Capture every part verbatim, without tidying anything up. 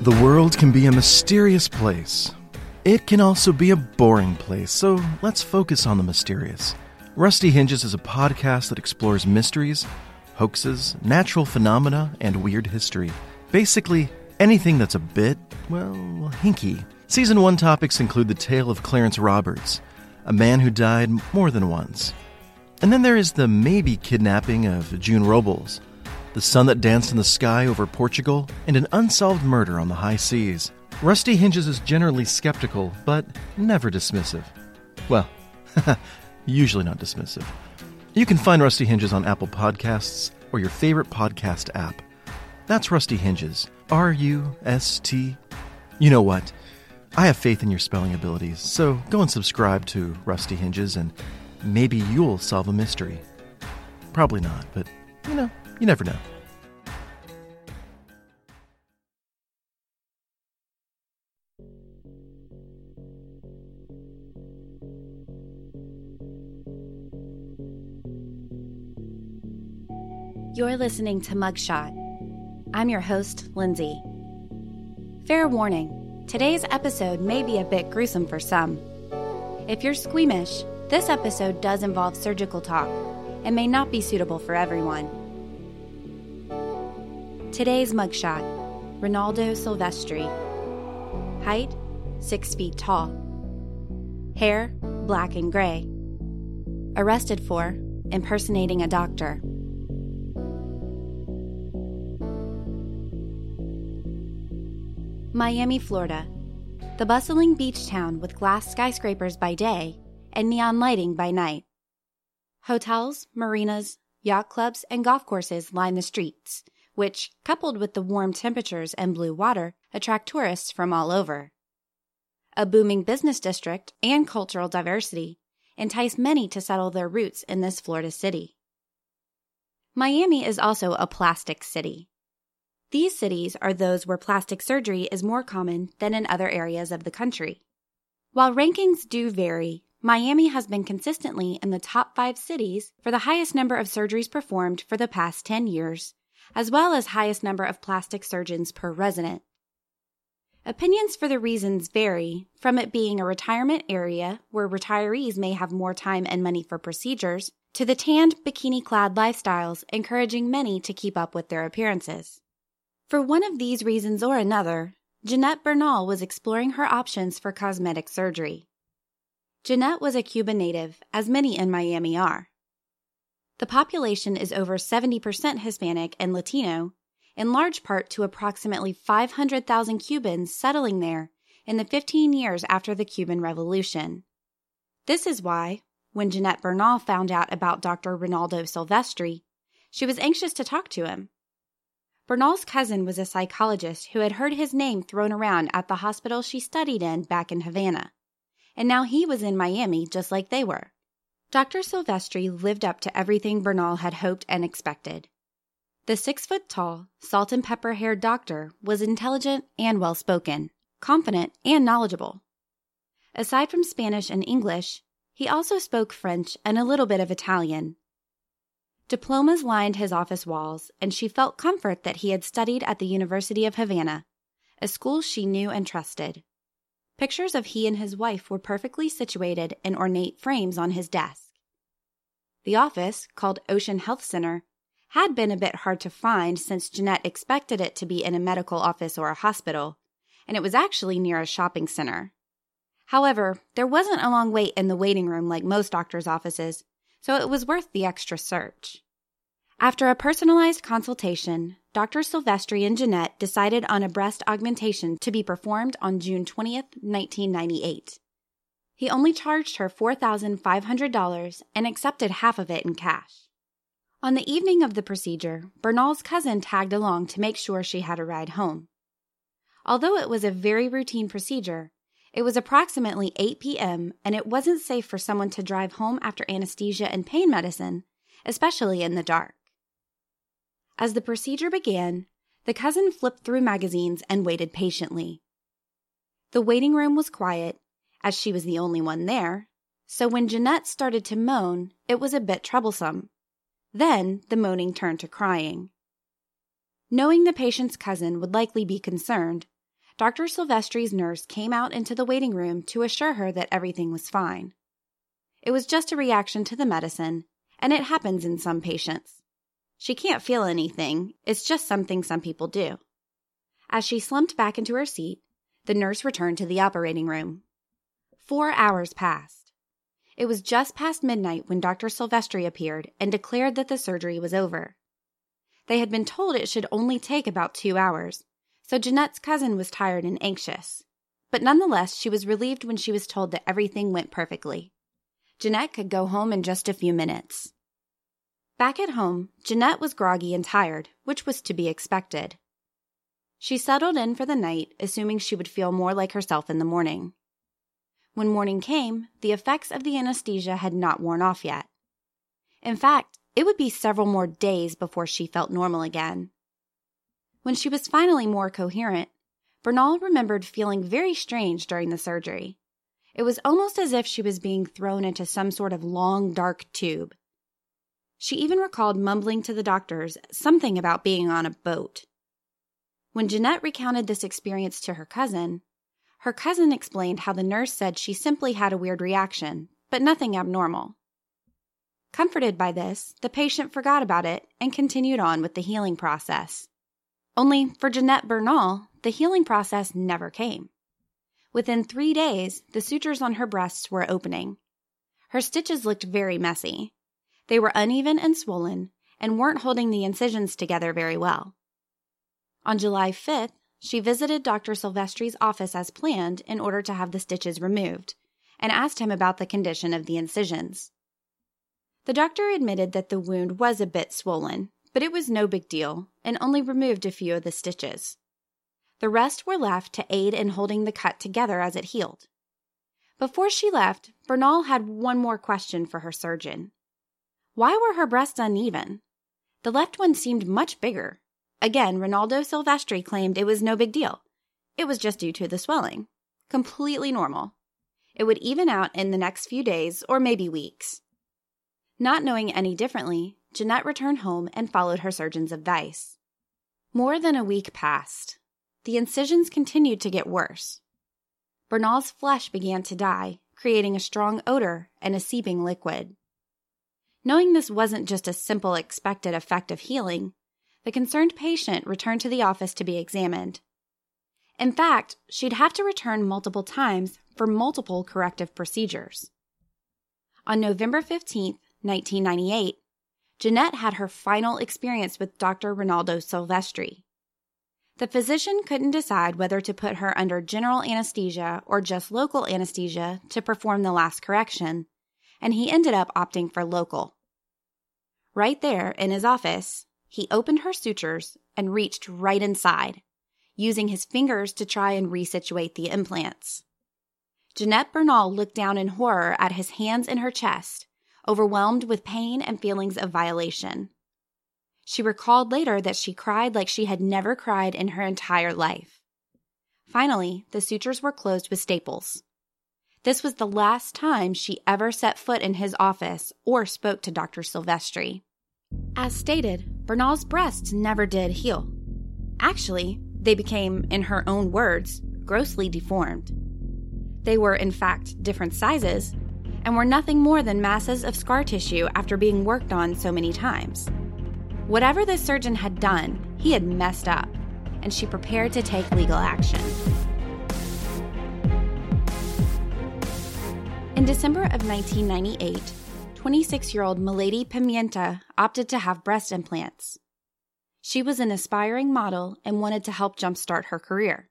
The world can be a mysterious place. It can also be a boring place, so let's focus on the mysterious. Rusty Hinges is a podcast that explores mysteries, hoaxes, natural phenomena, and weird history. Basically, anything that's a bit, well, hinky. Season one topics include the tale of Clarence Roberts, a man who died more than once. And then there is the maybe kidnapping of June Robles, the sun that danced in the sky over Portugal, and an unsolved murder on the high seas. Rusty Hinges is generally skeptical, but never dismissive. Well, usually not dismissive. You can find Rusty Hinges on Apple Podcasts or your favorite podcast app. That's Rusty Hinges. R U S T. You know what? I have faith in your spelling abilities, so go and subscribe to Rusty Hinges and maybe you'll solve a mystery. Probably not, but, you know, you never know. You're listening to Mugshot. I'm your host, Lindsay. Fair warning, today's episode may be a bit gruesome for some. If you're squeamish, this episode does involve surgical talk and may not be suitable for everyone. Today's mugshot, Reinaldo Silvestri. Height, six feet tall. Hair, black and gray. Arrested for impersonating a doctor. Miami, Florida. The bustling beach town with glass skyscrapers by day and neon lighting by night. Hotels, marinas, yacht clubs, and golf courses line the streets, which, coupled with the warm temperatures and blue water, attract tourists from all over. A booming business district and cultural diversity entice many to settle their roots in this Florida city. Miami is also a plastic city. These cities are those where plastic surgery is more common than in other areas of the country. While rankings do vary, Miami has been consistently in the top five cities for the highest number of surgeries performed for the past ten years, as well as highest number of plastic surgeons per resident. Opinions for the reasons vary, from it being a retirement area where retirees may have more time and money for procedures, to the tanned, bikini-clad lifestyles encouraging many to keep up with their appearances. For one of these reasons or another, Jeanette Bernal was exploring her options for cosmetic surgery. Jeanette was a Cuban native, as many in Miami are. The population is over seventy percent Hispanic and Latino, in large part to approximately five hundred thousand Cubans settling there in the fifteen years after the Cuban Revolution. This is why, when Jeanette Bernal found out about Doctor Reinaldo Silvestri, she was anxious to talk to him. Bernal's cousin was a psychologist who had heard his name thrown around at the hospital she studied in back in Havana, and now he was in Miami just like they were. Doctor Silvestri lived up to everything Bernal had hoped and expected. The six-foot-tall, salt-and-pepper-haired doctor was intelligent and well-spoken, confident and knowledgeable. Aside from Spanish and English, he also spoke French and a little bit of Italian. Diplomas lined his office walls, and she felt comfort that he had studied at the University of Havana, a school she knew and trusted. Pictures of he and his wife were perfectly situated in ornate frames on his desk. The office, called Ocean Health Center, had been a bit hard to find since Jeanette expected it to be in a medical office or a hospital, and it was actually near a shopping center. However, there wasn't a long wait in the waiting room like most doctors' offices, so it was worth the extra search. After a personalized consultation, Doctor Silvestri and Jeanette decided on a breast augmentation to be performed on June twentieth, nineteen ninety-eight. He only charged her four thousand five hundred dollars and accepted half of it in cash. On the evening of the procedure, Bernal's cousin tagged along to make sure she had a ride home. Although it was a very routine procedure, it was approximately eight p.m. and it wasn't safe for someone to drive home after anesthesia and pain medicine, especially in the dark. As the procedure began, the cousin flipped through magazines and waited patiently. The waiting room was quiet, as she was the only one there, so when Jeanette started to moan, it was a bit troublesome. Then the moaning turned to crying. Knowing the patient's cousin would likely be concerned, Doctor Silvestri's nurse came out into the waiting room to assure her that everything was fine. It was just a reaction to the medicine, and it happens in some patients. She can't feel anything, it's just something some people do. As she slumped back into her seat, the nurse returned to the operating room. Four hours passed. It was just past midnight when Doctor Silvestri appeared and declared that the surgery was over. They had been told it should only take about two hours, so Jeanette's cousin was tired and anxious. But nonetheless, she was relieved when she was told that everything went perfectly. Jeanette could go home in just a few minutes. Back at home, Jeanette was groggy and tired, which was to be expected. She settled in for the night, assuming she would feel more like herself in the morning. When morning came, the effects of the anesthesia had not worn off yet. In fact, it would be several more days before she felt normal again. When she was finally more coherent, Bernal remembered feeling very strange during the surgery. It was almost as if she was being thrown into some sort of long, dark tube. She even recalled mumbling to the doctors something about being on a boat. When Jeanette recounted this experience to her cousin, her cousin explained how the nurse said she simply had a weird reaction, but nothing abnormal. Comforted by this, the patient forgot about it and continued on with the healing process. Only for Jeanette Bernal, the healing process never came. Within three days, the sutures on her breasts were opening. Her stitches looked very messy. They were uneven and swollen and weren't holding the incisions together very well. On July fifth, she visited Doctor Silvestri's office as planned in order to have the stitches removed, and asked him about the condition of the incisions. The doctor admitted that the wound was a bit swollen, but it was no big deal, and only removed a few of the stitches. The rest were left to aid in holding the cut together as it healed. Before she left, Bernal had one more question for her surgeon. Why were her breasts uneven? The left one seemed much bigger. Again, Reinaldo Silvestri claimed it was no big deal. It was just due to the swelling. Completely normal. It would even out in the next few days or maybe weeks. Not knowing any differently, Jeanette returned home and followed her surgeon's advice. More than a week passed. The incisions continued to get worse. Bernal's flesh began to die, creating a strong odor and a seeping liquid. Knowing this wasn't just a simple expected effect of healing, the concerned patient returned to the office to be examined. In fact, she'd have to return multiple times for multiple corrective procedures. On November fifteenth, nineteen ninety-eight, Jeanette had her final experience with Doctor Reinaldo Silvestri. The physician couldn't decide whether to put her under general anesthesia or just local anesthesia to perform the last correction, and he ended up opting for local. Right there in his office, he opened her sutures and reached right inside, using his fingers to try and resituate the implants. Jeanette Bernal looked down in horror at his hands in her chest, overwhelmed with pain and feelings of violation. She recalled later that she cried like she had never cried in her entire life. Finally, the sutures were closed with staples. This was the last time she ever set foot in his office or spoke to Doctor Silvestri. As stated, Bernal's breasts never did heal. Actually, they became, in her own words, grossly deformed. They were, in fact, different sizes, and were nothing more than masses of scar tissue after being worked on so many times. Whatever this surgeon had done, he had messed up, and she prepared to take legal action. In December of nineteen ninety-eight, twenty-six-year-old Milady Pimienta opted to have breast implants. She was an aspiring model and wanted to help jumpstart her career.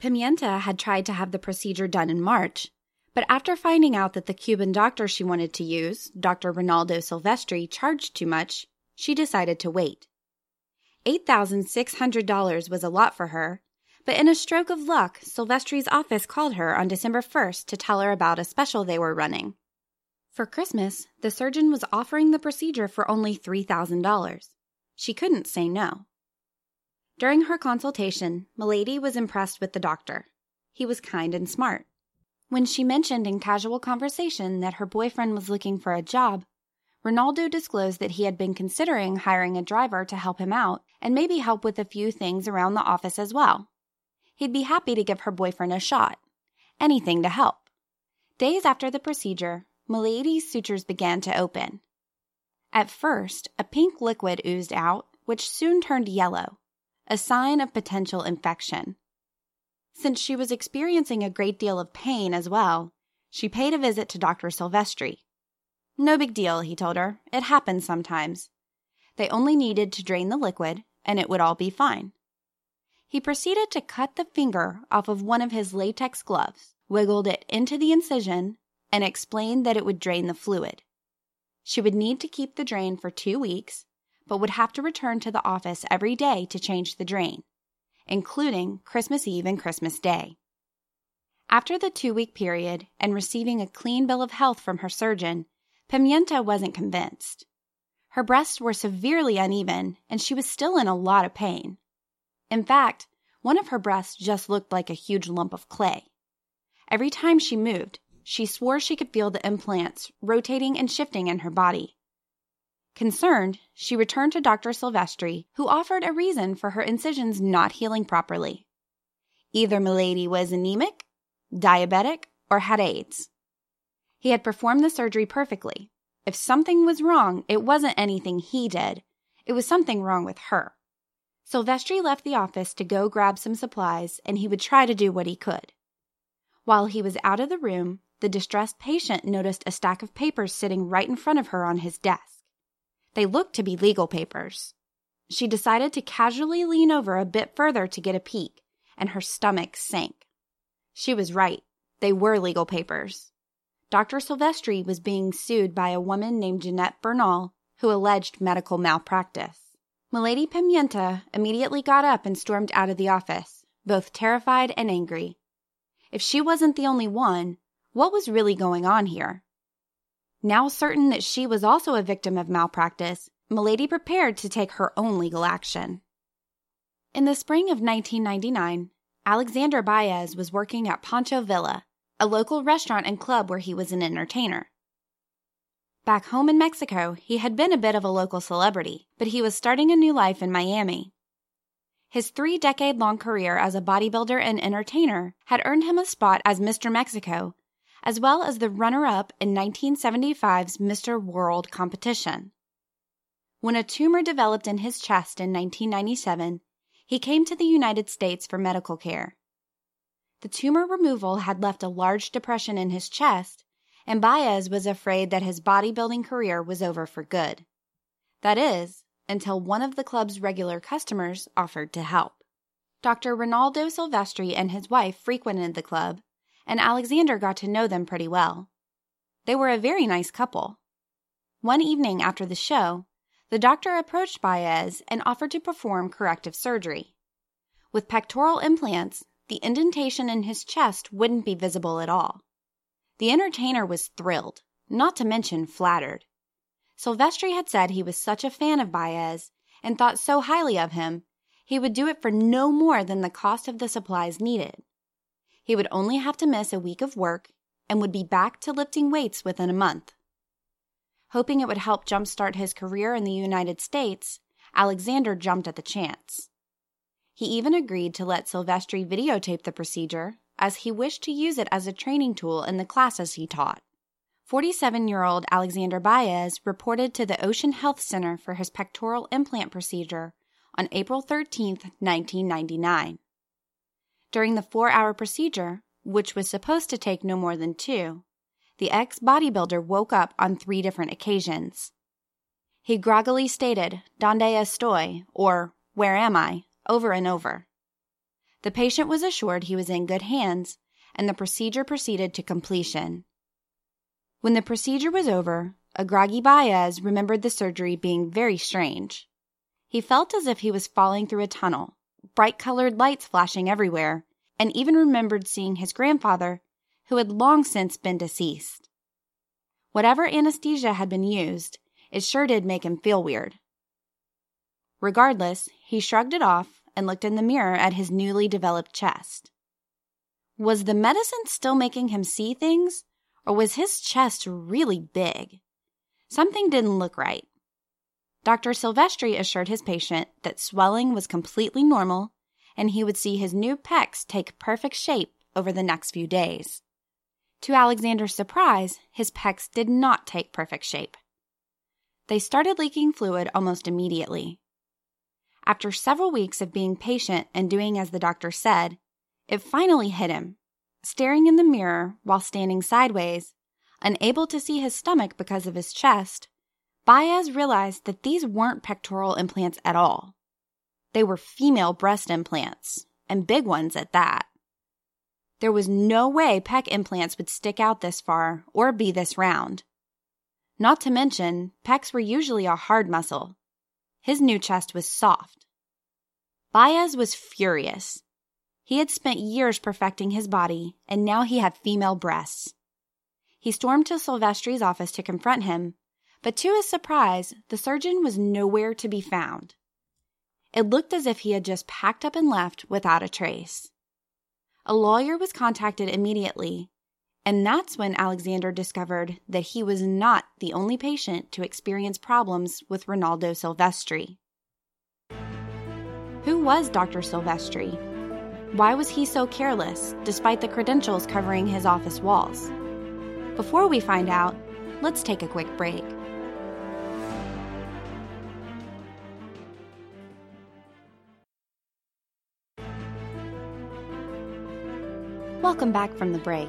Pimienta had tried to have the procedure done in March, but after finding out that the Cuban doctor she wanted to use, Doctor Reinaldo Silvestri, charged too much, she decided to wait. eight thousand six hundred dollars was a lot for her, But in a stroke of luck, Silvestri's office called her on December first to tell her about a special they were running. For Christmas, the surgeon was offering the procedure for only three thousand dollars. She couldn't say no. During her consultation, Milady was impressed with the doctor. He was kind and smart. When she mentioned in casual conversation that her boyfriend was looking for a job, Ronaldo disclosed that he had been considering hiring a driver to help him out and maybe help with a few things around the office as well. He'd be happy to give her boyfriend a shot. Anything to help. Days after the procedure, Milady's sutures began to open. At first, a pink liquid oozed out, which soon turned yellow, a sign of potential infection. Since she was experiencing a great deal of pain as well, she paid a visit to Doctor Silvestri. No big deal, he told her. It happens sometimes. They only needed to drain the liquid, and it would all be fine. He proceeded to cut the finger off of one of his latex gloves, wiggled it into the incision, and explained that it would drain the fluid. She would need to keep the drain for two weeks, but would have to return to the office every day to change the drain, including Christmas Eve and Christmas Day. After the two-week period and receiving a clean bill of health from her surgeon, Pimienta wasn't convinced. Her breasts were severely uneven, and she was still in a lot of pain. In fact, one of her breasts just looked like a huge lump of clay. Every time she moved, she swore she could feel the implants rotating and shifting in her body. Concerned, she returned to Doctor Silvestri, who offered a reason for her incisions not healing properly. Either Milady was anemic, diabetic, or had AIDS. He had performed the surgery perfectly. If something was wrong, it wasn't anything he did. It was something wrong with her. Silvestri left the office to go grab some supplies, and he would try to do what he could. While he was out of the room, the distressed patient noticed a stack of papers sitting right in front of her on his desk. They looked to be legal papers. She decided to casually lean over a bit further to get a peek, and her stomach sank. She was right. They were legal papers. Doctor Silvestri was being sued by a woman named Jeanette Bernal, who alleged medical malpractice. Milady Pimienta immediately got up and stormed out of the office, both terrified and angry. If she wasn't the only one, what was really going on here? Now certain that she was also a victim of malpractice, Milady prepared to take her own legal action. In the spring of nineteen ninety-nine, Alexander Baez was working at Pancho Villa, a local restaurant and club where he was an entertainer. Back home in Mexico, he had been a bit of a local celebrity, but he was starting a new life in Miami. His three-decade-long career as a bodybuilder and entertainer had earned him a spot as Mister Mexico, as well as the runner-up in nineteen seventy-five's Mister World competition. When a tumor developed in his chest in nineteen ninety-seven, he came to the United States for medical care. The tumor removal had left a large depression in his chest, and Baez was afraid that his bodybuilding career was over for good. That is, until one of the club's regular customers offered to help. Doctor Reinaldo Silvestri and his wife frequented the club, and Alexander got to know them pretty well. They were a very nice couple. One evening after the show, the doctor approached Baez and offered to perform corrective surgery. With pectoral implants, the indentation in his chest wouldn't be visible at all. The entertainer was thrilled, not to mention flattered. Silvestri had said he was such a fan of Baez and thought so highly of him, he would do it for no more than the cost of the supplies needed. He would only have to miss a week of work and would be back to lifting weights within a month. Hoping it would help jumpstart his career in the United States, Alexander jumped at the chance. He even agreed to let Silvestri videotape the procedure, as he wished to use it as a training tool in the classes he taught. forty-seven-year-old Alexander Baez reported to the Ocean Health Center for his pectoral implant procedure on April thirteenth, nineteen ninety-nine. During the four-hour procedure, which was supposed to take no more than two, the ex-bodybuilder woke up on three different occasions. He groggily stated, "Donde estoy?" or "Where am I?" over and over. The patient was assured he was in good hands, and the procedure proceeded to completion. When the procedure was over, a groggy Baez remembered the surgery being very strange. He felt as if he was falling through a tunnel, bright-colored lights flashing everywhere, and even remembered seeing his grandfather, who had long since been deceased. Whatever anesthesia had been used, it sure did make him feel weird. Regardless, he shrugged it off and looked in the mirror at his newly developed chest. Was the medicine still making him see things, or was his chest really big? Something didn't look right. Doctor Silvestri assured his patient that swelling was completely normal and he would see his new pecs take perfect shape over the next few days. To Alexander's surprise, his pecs did not take perfect shape. They started leaking fluid almost immediately. After several weeks of being patient and doing as the doctor said, it finally hit him. Staring in the mirror while standing sideways, unable to see his stomach because of his chest, Baez realized that these weren't pectoral implants at all. They were female breast implants, and big ones at that. There was no way pec implants would stick out this far or be this round. Not to mention, pecs were usually a hard muscle. His new chest was soft. Baez was furious. He had spent years perfecting his body, and now he had female breasts. He stormed to Silvestri's office to confront him, but to his surprise, the surgeon was nowhere to be found. It looked as if he had just packed up and left without a trace. A lawyer was contacted immediately, and that's when Alexander discovered that he was not the only patient to experience problems with Ronaldo Silvestri. Who was Doctor Silvestri? Why was he so careless, despite the credentials covering his office walls? Before we find out, let's take a quick break. Welcome back from the break.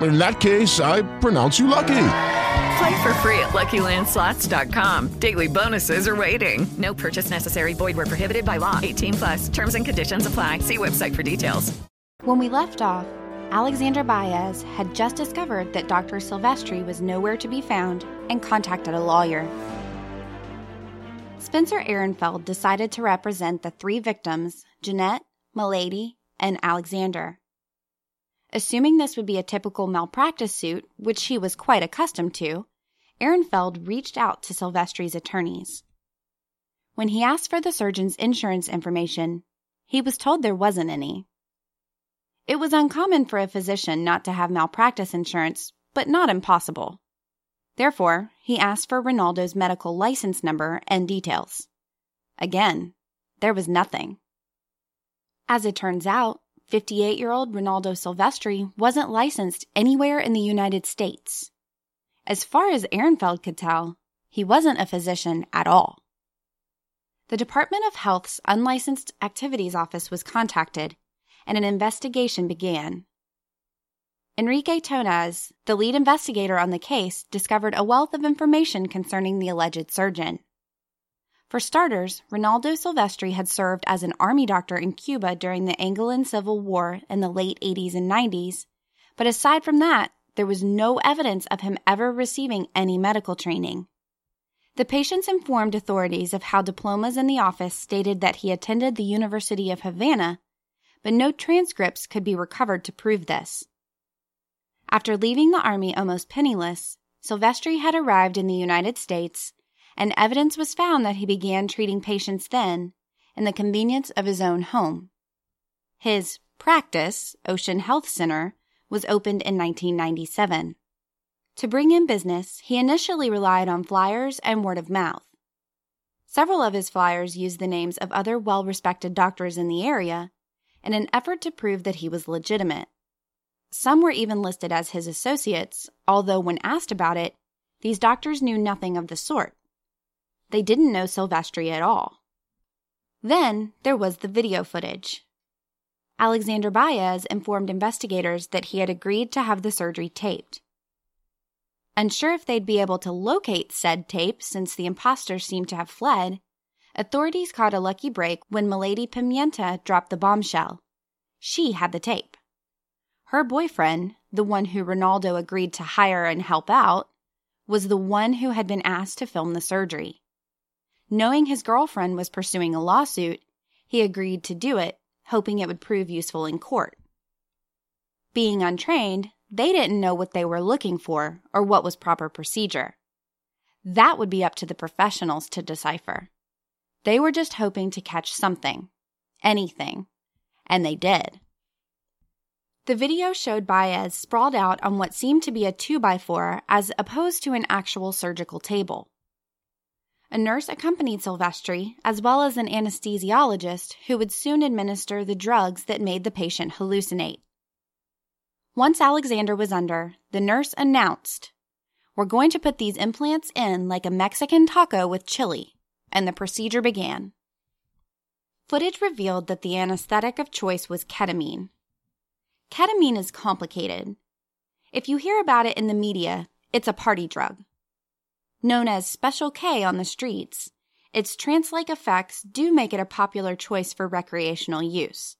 In that case, I pronounce you lucky. Play for free at Lucky Land Slots dot com. Daily bonuses are waiting. No purchase necessary. Void where prohibited by law. eighteen plus. Terms and conditions apply. See website for details. When we left off, Alexander Baez had just discovered that Doctor Silvestri was nowhere to be found and contacted a lawyer. Spencer Ehrenfeld decided to represent the three victims, Jeanette, Milady, and Alexander. Assuming this would be a typical malpractice suit, which he was quite accustomed to, Ehrenfeld reached out to Silvestri's attorneys. When he asked for the surgeon's insurance information, he was told there wasn't any. It was uncommon for a physician not to have malpractice insurance, but not impossible. Therefore, he asked for Ronaldo's medical license number and details. Again, there was nothing. As it turns out, fifty-eight-year-old Ronaldo Silvestri wasn't licensed anywhere in the United States. As far as Ehrenfeld could tell, he wasn't a physician at all. The Department of Health's Unlicensed Activities Office was contacted, and an investigation began. Enrique Tonaz, the lead investigator on the case, discovered a wealth of information concerning the alleged surgeon. For starters, Reinaldo Silvestri had served as an army doctor in Cuba during the Angolan Civil War in the late eighties and nineties, but aside from that, there was no evidence of him ever receiving any medical training. The patients informed authorities of how diplomas in the office stated that he attended the University of Havana, but no transcripts could be recovered to prove this. After leaving the army almost penniless, Silvestri had arrived in the United States, and evidence was found that he began treating patients then, in the convenience of his own home. His practice, Ocean Health Center, was opened in nineteen ninety-seven. To bring in business, he initially relied on flyers and word of mouth. Several of his flyers used the names of other well-respected doctors in the area in an effort to prove that he was legitimate. Some were even listed as his associates, although when asked about it, these doctors knew nothing of the sort. They didn't know Silvestri at all. Then there was the video footage. Alexander Baez informed investigators that he had agreed to have the surgery taped. Unsure if they'd be able to locate said tape since the imposter seemed to have fled, authorities caught a lucky break when Milady Pimienta dropped the bombshell. She had the tape. Her boyfriend, the one who Ronaldo agreed to hire and help out, was the one who had been asked to film the surgery. Knowing his girlfriend was pursuing a lawsuit, he agreed to do it, hoping it would prove useful in court. Being untrained, they didn't know what they were looking for or what was proper procedure. That would be up to the professionals to decipher. They were just hoping to catch something, anything, and they did. The video showed Baez sprawled out on what seemed to be a two by four as opposed to an actual surgical table. A nurse accompanied Silvestri, as well as an anesthesiologist who would soon administer the drugs that made the patient hallucinate. Once Alexander was under, the nurse announced, "We're going to put these implants in like a Mexican taco with chili," and the procedure began. Footage revealed that the anesthetic of choice was ketamine. Ketamine is complicated. If you hear about it in the media, it's a party drug. Known as Special K on the streets, its trance-like effects do make it a popular choice for recreational use.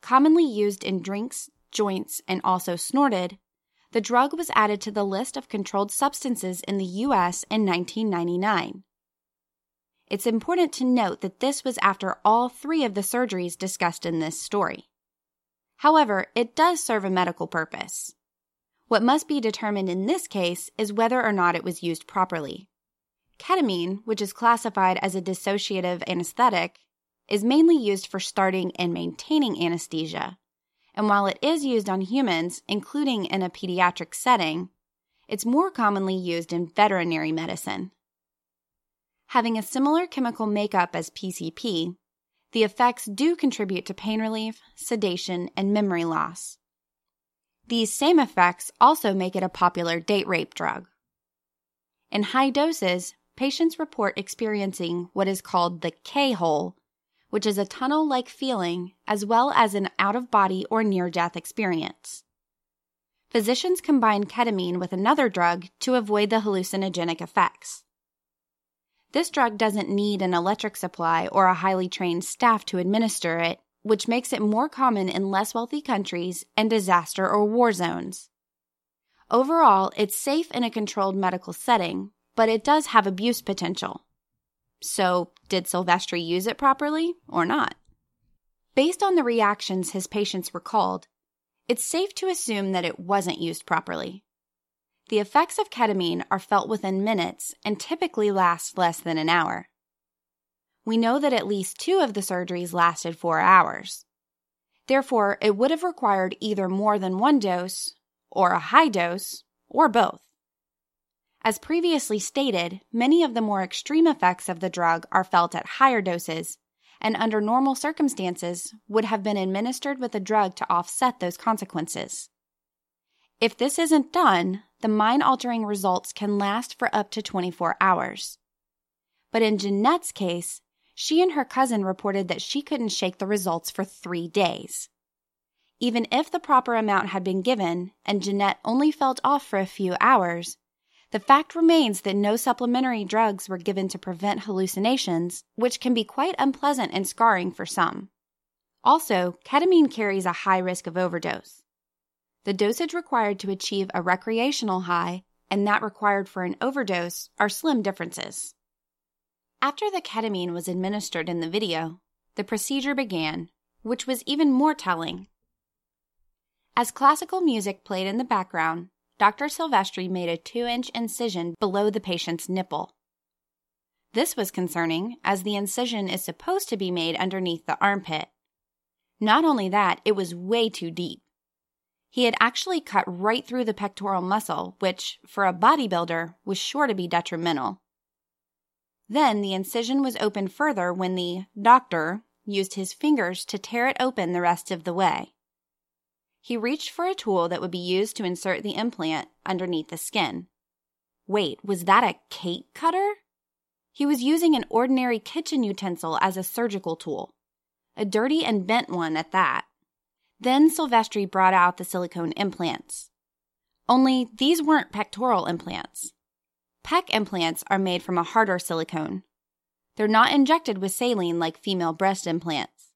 Commonly used in drinks, joints, and also snorted, the drug was added to the list of controlled substances in the U S in nineteen ninety-nine. It's important to note that this was after all three of the surgeries discussed in this story. However, it does serve a medical purpose. What must be determined in this case is whether or not it was used properly. Ketamine, which is classified as a dissociative anesthetic, is mainly used for starting and maintaining anesthesia. And while it is used on humans, including in a pediatric setting, it's more commonly used in veterinary medicine. Having a similar chemical makeup as P C P, the effects do contribute to pain relief, sedation, and memory loss. These same effects also make it a popular date rape drug. In high doses, patients report experiencing what is called the K-hole, which is a tunnel-like feeling as well as an out-of-body or near-death experience. Physicians combine ketamine with another drug to avoid the hallucinogenic effects. This drug doesn't need an electric supply or a highly trained staff to administer it, which makes it more common in less wealthy countries and disaster or war zones. Overall, it's safe in a controlled medical setting, but it does have abuse potential. So, did Silvestri use it properly or not? Based on the reactions his patients recalled, it's safe to assume that it wasn't used properly. The effects of ketamine are felt within minutes and typically last less than an hour. We know that at least two of the surgeries lasted four hours. Therefore, it would have required either more than one dose, or a high dose, or both. As previously stated, many of the more extreme effects of the drug are felt at higher doses, and under normal circumstances would have been administered with a drug to offset those consequences. If this isn't done, the mind-altering results can last for up to twenty-four hours. But in Jeanette's case, she and her cousin reported that she couldn't shake the results for three days. Even if the proper amount had been given and Jeanette only felt off for a few hours, the fact remains that no supplementary drugs were given to prevent hallucinations, which can be quite unpleasant and scarring for some. Also, ketamine carries a high risk of overdose. The dosage required to achieve a recreational high and that required for an overdose are slim differences. After the ketamine was administered in the video, the procedure began, which was even more telling. As classical music played in the background, Doctor Silvestri made a two-inch incision below the patient's nipple. This was concerning, as the incision is supposed to be made underneath the armpit. Not only that, it was way too deep. He had actually cut right through the pectoral muscle, which, for a bodybuilder, was sure to be detrimental. Then the incision was opened further when the doctor used his fingers to tear it open the rest of the way. He reached for a tool that would be used to insert the implant underneath the skin. Wait, was that a cake cutter? He was using an ordinary kitchen utensil as a surgical tool, a dirty and bent one at that. Then Silvestri brought out the silicone implants. Only these weren't pectoral implants. Pec implants are made from a harder silicone. They're not injected with saline like female breast implants.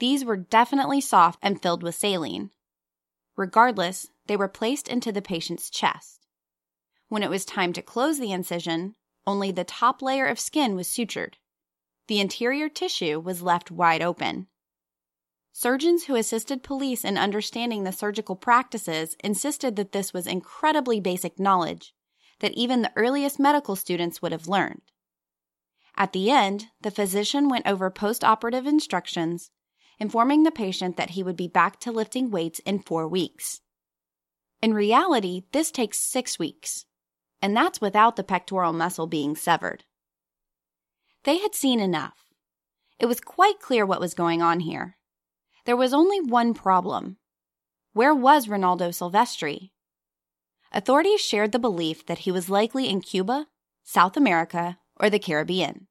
These were definitely soft and filled with saline. Regardless, they were placed into the patient's chest. When it was time to close the incision, only the top layer of skin was sutured. The interior tissue was left wide open. Surgeons who assisted police in understanding the surgical practices insisted that this was incredibly basic knowledge that even the earliest medical students would have learned. At the end, the physician went over post-operative instructions, informing the patient that he would be back to lifting weights in four weeks. In reality, this takes six weeks, and that's without the pectoral muscle being severed. They had seen enough. It was quite clear what was going on here. There was only one problem. Where was Reinaldo Silvestri? Authorities shared the belief that he was likely in Cuba, South America, or the Caribbean.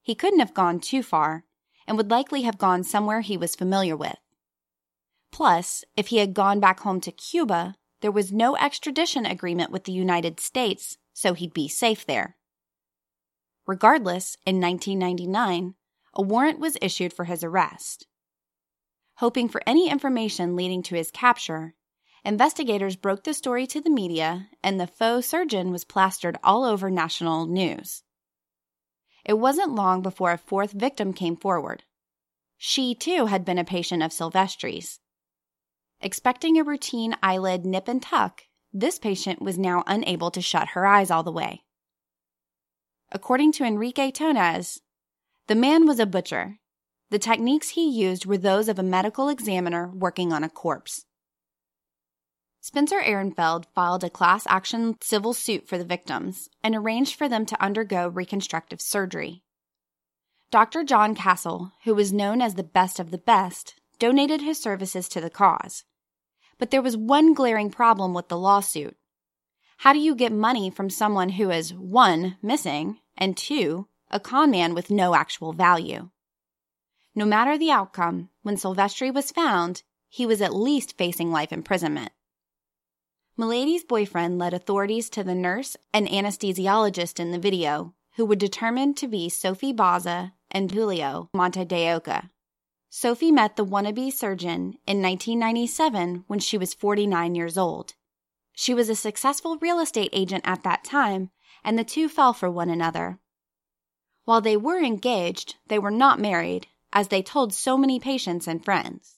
He couldn't have gone too far and would likely have gone somewhere he was familiar with. Plus, if he had gone back home to Cuba, there was no extradition agreement with the United States, so he'd be safe there. Regardless, in nineteen ninety-nine, a warrant was issued for his arrest. Hoping for any information leading to his capture, investigators broke the story to the media, and the faux surgeon was plastered all over national news. It wasn't long before a fourth victim came forward. She, too, had been a patient of Silvestri's. Expecting a routine eyelid nip and tuck, this patient was now unable to shut her eyes all the way. According to Enrique Tonaz, the man was a butcher. The techniques he used were those of a medical examiner working on a corpse. Spencer Ehrenfeld filed a class action civil suit for the victims and arranged for them to undergo reconstructive surgery. Doctor John Castle, who was known as the best of the best, donated his services to the cause. But there was one glaring problem with the lawsuit. How do you get money from someone who is, one, missing, and two, a con man with no actual value? No matter the outcome, when Silvestri was found, he was at least facing life imprisonment. Milady's boyfriend led authorities to the nurse and anesthesiologist in the video, who were determined to be Sophie Baza and Julio Montedeoca. Sophie met the wannabe surgeon in nineteen ninety-seven when she was forty-nine years old. She was a successful real estate agent at that time, and the two fell for one another. While they were engaged, they were not married, as they told so many patients and friends.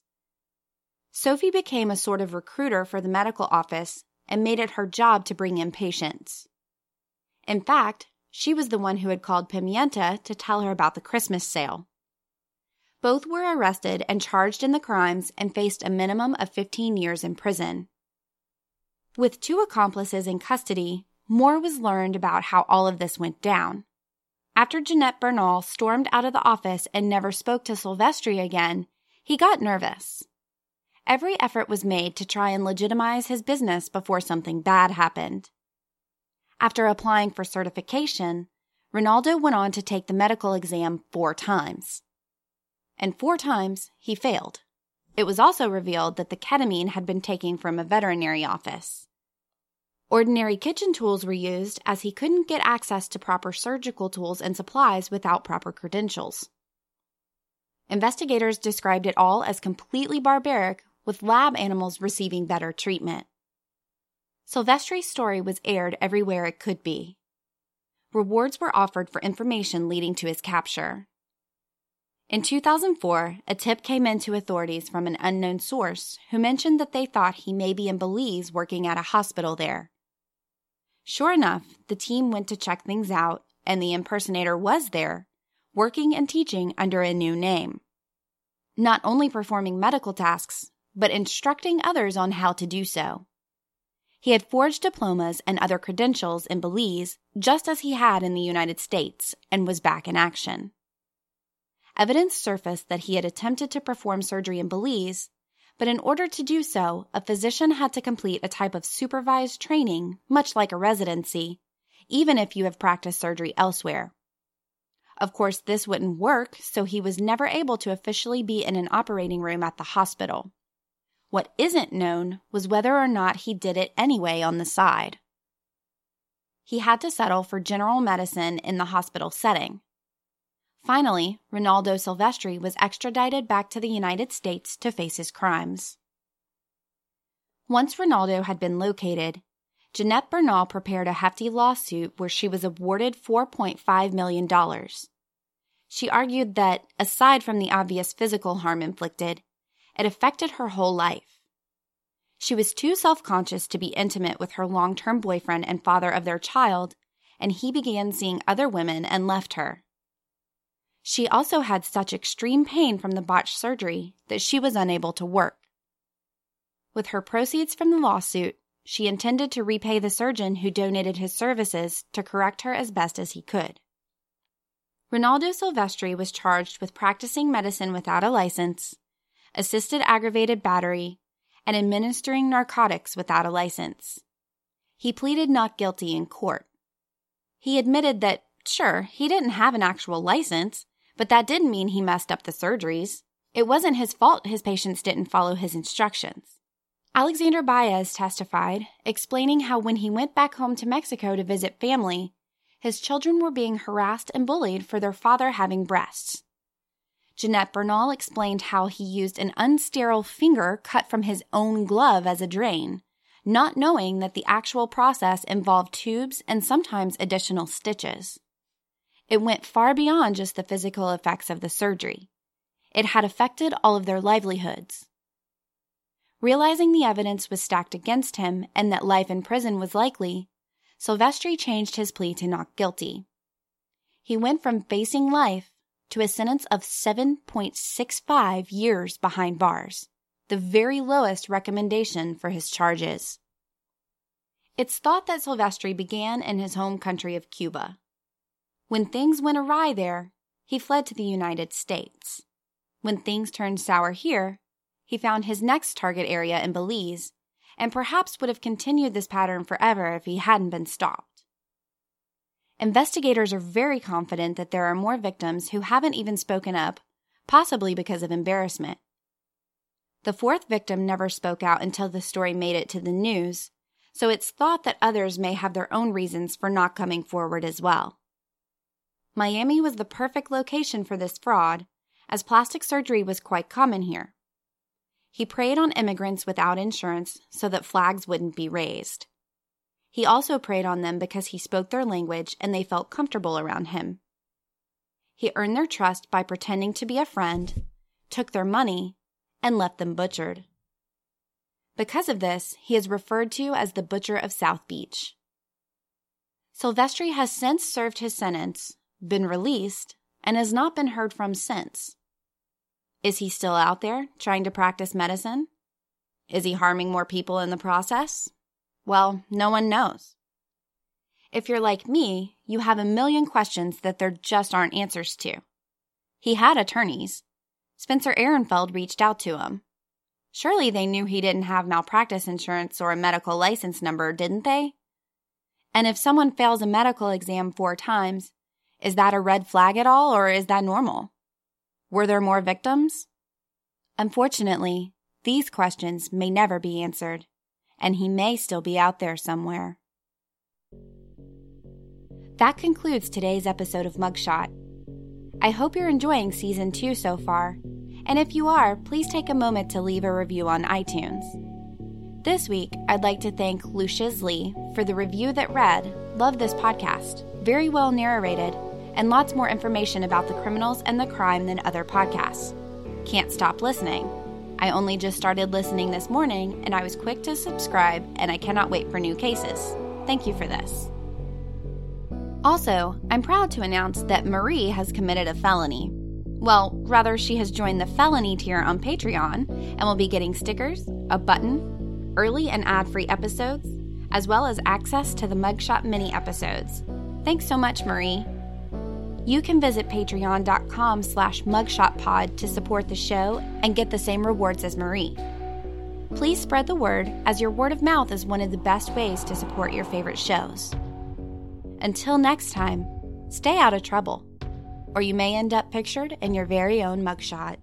Sophie became a sort of recruiter for the medical office and made it her job to bring in patients. In fact, she was the one who had called Pimienta to tell her about the Christmas sale. Both were arrested and charged in the crimes and faced a minimum of fifteen years in prison. With two accomplices in custody, more was learned about how all of this went down. After Jeanette Bernal stormed out of the office and never spoke to Silvestri again, he got nervous. Every effort was made to try and legitimize his business before something bad happened. After applying for certification, Reinaldo went on to take the medical exam four times. And four times, he failed. It was also revealed that the ketamine had been taken from a veterinary office. Ordinary kitchen tools were used as he couldn't get access to proper surgical tools and supplies without proper credentials. Investigators described it all as completely barbaric, with lab animals receiving better treatment. Silvestri's story was aired everywhere it could be. Rewards were offered for information leading to his capture. In two thousand four, a tip came in to authorities from an unknown source who mentioned that they thought he may be in Belize working at a hospital there. Sure enough, the team went to check things out, and the impersonator was there, working and teaching under a new name. Not only performing medical tasks, but instructing others on how to do so. He had forged diplomas and other credentials in Belize, just as he had in the United States, and was back in action. Evidence surfaced that he had attempted to perform surgery in Belize, but in order to do so, a physician had to complete a type of supervised training, much like a residency, even if you have practiced surgery elsewhere. Of course, this wouldn't work, so he was never able to officially be in an operating room at the hospital. What isn't known was whether or not he did it anyway on the side. He had to settle for general medicine in the hospital setting. Finally, Reinaldo Silvestri was extradited back to the United States to face his crimes. Once Reinaldo had been located, Jeanette Bernal prepared a hefty lawsuit where she was awarded four point five million dollars. She argued that, aside from the obvious physical harm inflicted, it affected her whole life. She was too self-conscious to be intimate with her long-term boyfriend and father of their child, and he began seeing other women and left her. She also had such extreme pain from the botched surgery that she was unable to work. With her proceeds from the lawsuit, she intended to repay the surgeon who donated his services to correct her as best as he could. Reinaldo Silvestri was charged with practicing medicine without a license, assisted aggravated battery, and administering narcotics without a license. He pleaded not guilty in court. He admitted that, sure, he didn't have an actual license, but that didn't mean he messed up the surgeries. It wasn't his fault his patients didn't follow his instructions. Alexander Baez testified, explaining how when he went back home to Mexico to visit family, his children were being harassed and bullied for their father having breasts. Jeanette Bernal explained how he used an unsterile finger cut from his own glove as a drain, not knowing that the actual process involved tubes and sometimes additional stitches. It went far beyond just the physical effects of the surgery. It had affected all of their livelihoods. Realizing the evidence was stacked against him and that life in prison was likely, Silvestri changed his plea to not guilty. He went from facing life to a sentence of seven point six five years behind bars, the very lowest recommendation for his charges. It's thought that Silvestri began in his home country of Cuba. When things went awry there, he fled to the United States. When things turned sour here, he found his next target area in Belize, and perhaps would have continued this pattern forever if he hadn't been stopped. Investigators are very confident that there are more victims who haven't even spoken up, possibly because of embarrassment. The fourth victim never spoke out until the story made it to the news, so it's thought that others may have their own reasons for not coming forward as well. Miami was the perfect location for this fraud, as plastic surgery was quite common here. He preyed on immigrants without insurance so that flags wouldn't be raised. He also preyed on them because he spoke their language and they felt comfortable around him. He earned their trust by pretending to be a friend, took their money, and left them butchered. Because of this, he is referred to as the Butcher of South Beach. Silvestri has since served his sentence, been released, and has not been heard from since. Is he still out there, trying to practice medicine? Is he harming more people in the process? Well, no one knows. If you're like me, you have a million questions that there just aren't answers to. He had attorneys. Spencer Ehrenfeld reached out to him. Surely they knew he didn't have malpractice insurance or a medical license number, didn't they? And if someone fails a medical exam four times, is that a red flag at all, or is that normal? Were there more victims? Unfortunately, these questions may never be answered, and he may still be out there somewhere. That concludes today's episode of Mugshot. I hope you're enjoying Season two so far, and if you are, please take a moment to leave a review on iTunes. This week, I'd like to thank Lucius Lee for the review that read, "Love this podcast, very well narrated, and lots more information about the criminals and the crime than other podcasts. Can't stop listening. I only just started listening this morning, and I was quick to subscribe, and I cannot wait for new cases. Thank you for this." Also, I'm proud to announce that Marie has committed a felony. Well, rather, she has joined the felony tier on Patreon and will be getting stickers, a button, early and ad-free episodes, as well as access to the Mugshot mini episodes. Thanks so much, Marie. You can visit patreon.com slash mugshotpod to support the show and get the same rewards as Marie. Please spread the word, as your word of mouth is one of the best ways to support your favorite shows. Until next time, stay out of trouble, or you may end up pictured in your very own mugshot.